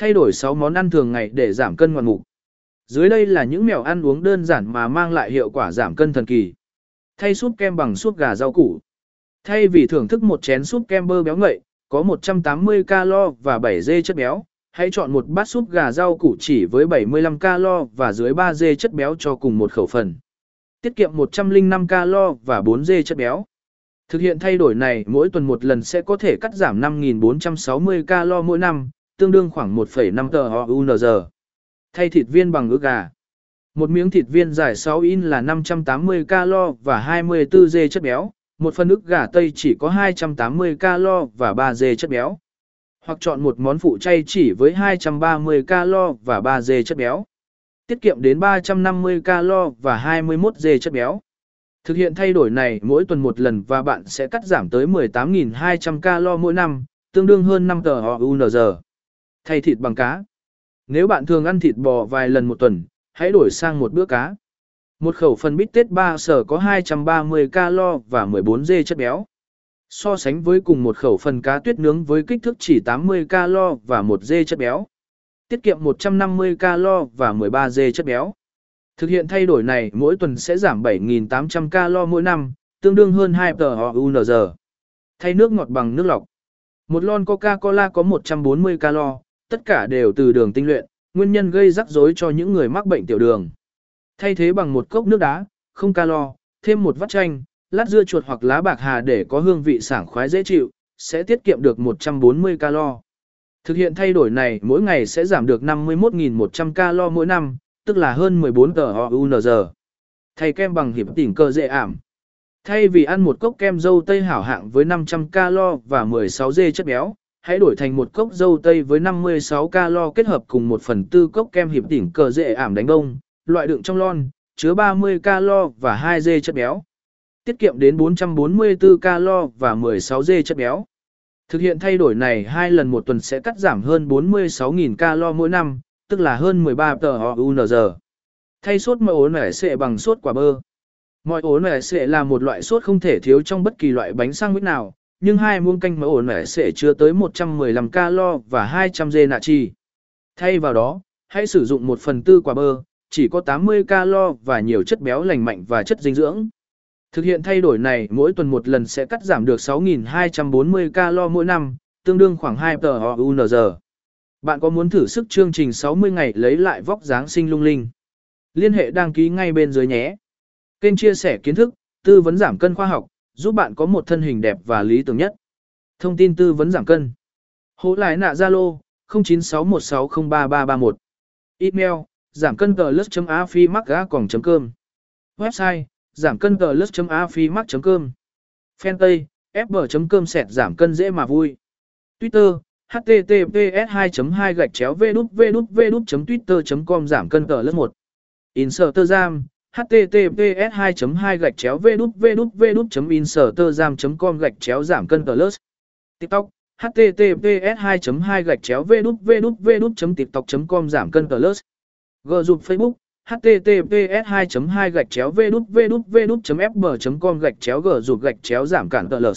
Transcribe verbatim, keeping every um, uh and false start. Thay đổi sáu món ăn thường ngày để giảm cân ngoạn mục. Dưới đây là những mẹo ăn uống đơn giản mà mang lại hiệu quả giảm cân thần kỳ. Thay súp kem bằng súp gà rau củ. Thay vì thưởng thức một chén súp kem bơ béo ngậy, có một trăm tám mươi calo và bảy gam chất béo, hãy chọn một bát súp gà rau củ chỉ với bảy mươi lăm calo và dưới ba gam chất béo cho cùng một khẩu phần. Tiết kiệm một trăm lẻ năm calo và bốn gam chất béo. Thực hiện thay đổi này mỗi tuần một lần sẽ có thể cắt giảm năm nghìn bốn trăm sáu mươi calo mỗi năm, tương đương khoảng một phẩy năm calories. Thay thịt viên bằng ức gà. Một miếng thịt viên dài sáu inch là năm trăm tám mươi calo và hai mươi tư gam chất béo, một phần ức gà tây chỉ có hai trăm tám mươi calo và ba gam chất béo. Hoặc chọn một món phụ chay chỉ với hai trăm ba mươi calo và ba gam chất béo. Tiết kiệm đến ba trăm năm mươi calo và hai mươi mốt gam chất béo. Thực hiện thay đổi này mỗi tuần một lần và bạn sẽ cắt giảm tới mười tám nghìn hai trăm calo mỗi năm, tương đương hơn năm calories. Thay thịt bằng cá. Nếu bạn thường ăn thịt bò vài lần một tuần, hãy đổi sang một bữa cá. Một khẩu phần bít tết ba sở có hai trăm ba mươi calo và mười bốn gam chất béo. So sánh với cùng một khẩu phần cá tuyết nướng với kích thước chỉ tám mươi calo và một gam chất béo. Tiết kiệm một trăm năm mươi calo và mười ba gam chất béo. Thực hiện thay đổi này mỗi tuần sẽ giảm bảy nghìn tám trăm calo mỗi năm, tương đương hơn hai calories. Thay nước ngọt bằng nước lọc. Một lon Coca-Cola có một trăm bốn mươi calo, tất cả đều từ đường tinh luyện, nguyên nhân gây rắc rối cho những người mắc bệnh tiểu đường. Thay thế bằng một cốc nước đá, không calo, thêm một vắt chanh, lát dưa chuột hoặc lá bạc hà để có hương vị sảng khoái dễ chịu, sẽ tiết kiệm được một trăm bốn mươi calo. Thực hiện thay đổi này mỗi ngày sẽ giảm được năm mươi mốt nghìn một trăm calo mỗi năm, tức là hơn mười bốn calories. Thay kem bằng hiệp tỉnh cơ dễ ảm. Thay vì ăn một cốc kem dâu tây hảo hạng với năm trăm calo và mười sáu gam chất béo, hãy đổi thành một cốc dâu tây với năm mươi sáu calo kết hợp cùng một phần tư cốc kem hiệp tỉnh cơ dễ ảm đánh bông, loại đựng trong lon, chứa ba mươi calo và hai gam chất béo. Tiết kiệm đến bốn trăm bốn mươi tư calo và mười sáu gam chất béo. Thực hiện thay đổi này hai lần một tuần sẽ cắt giảm hơn bốn mươi sáu nghìn calo mỗi năm, tức là hơn mười ba calories. Thay sốt mayonnaise bằng sốt quả bơ. Mayonnaise là một loại sốt không thể thiếu trong bất kỳ loại bánh sandwich nào, nhưng hai muỗng canh mayonnaise chứa tới một trăm mười lăm calo và hai trăm gam natri. Thay vào đó, hãy sử dụng một phần tư quả bơ, chỉ có tám mươi calo và nhiều chất béo lành mạnh và chất dinh dưỡng. Thực hiện thay đổi này mỗi tuần một lần sẽ cắt giảm được sáu nghìn hai trăm bốn mươi calo mỗi năm, tương đương khoảng hai calories. Bạn có muốn thử sức chương trình sáu mươi ngày lấy lại vóc dáng xinh lung linh? Liên hệ đăng ký ngay bên dưới nhé. Kênh chia sẻ kiến thức, tư vấn giảm cân khoa học, giúp bạn có một thân hình đẹp và lý tưởng nhất. Thông tin tư vấn giảm cân. Hỗ lái nạ Zalo không chín sáu một sáu không ba ba ba một. Email: giảm cân plus chấm affimart gmail chấm com. Website: giảm cân plus chấm affimart chấm com. Fanpage: fb.com/giảm cân dễ mà vui. Twitter: https hai hai gạch chéo vê đút vê đút vê đút chấm twitter chấm com giảm cân cờ lớp một. Instagram: https hai hai gạch chéo vê đút vê đút vê đút chấm instagram chấm com gạch chéo giảm cân cờ lớp. TikTok: https hai hai gạch chéo vê đút vê đút vê đút chấm tiktok chấm com giảm cân cờ lớp. Group Facebook: https hai hai gạch chéo vê đút vê đút vê đút chấm fb chấm com gạch chéo group gạch chéo giảm cản cờ lớp.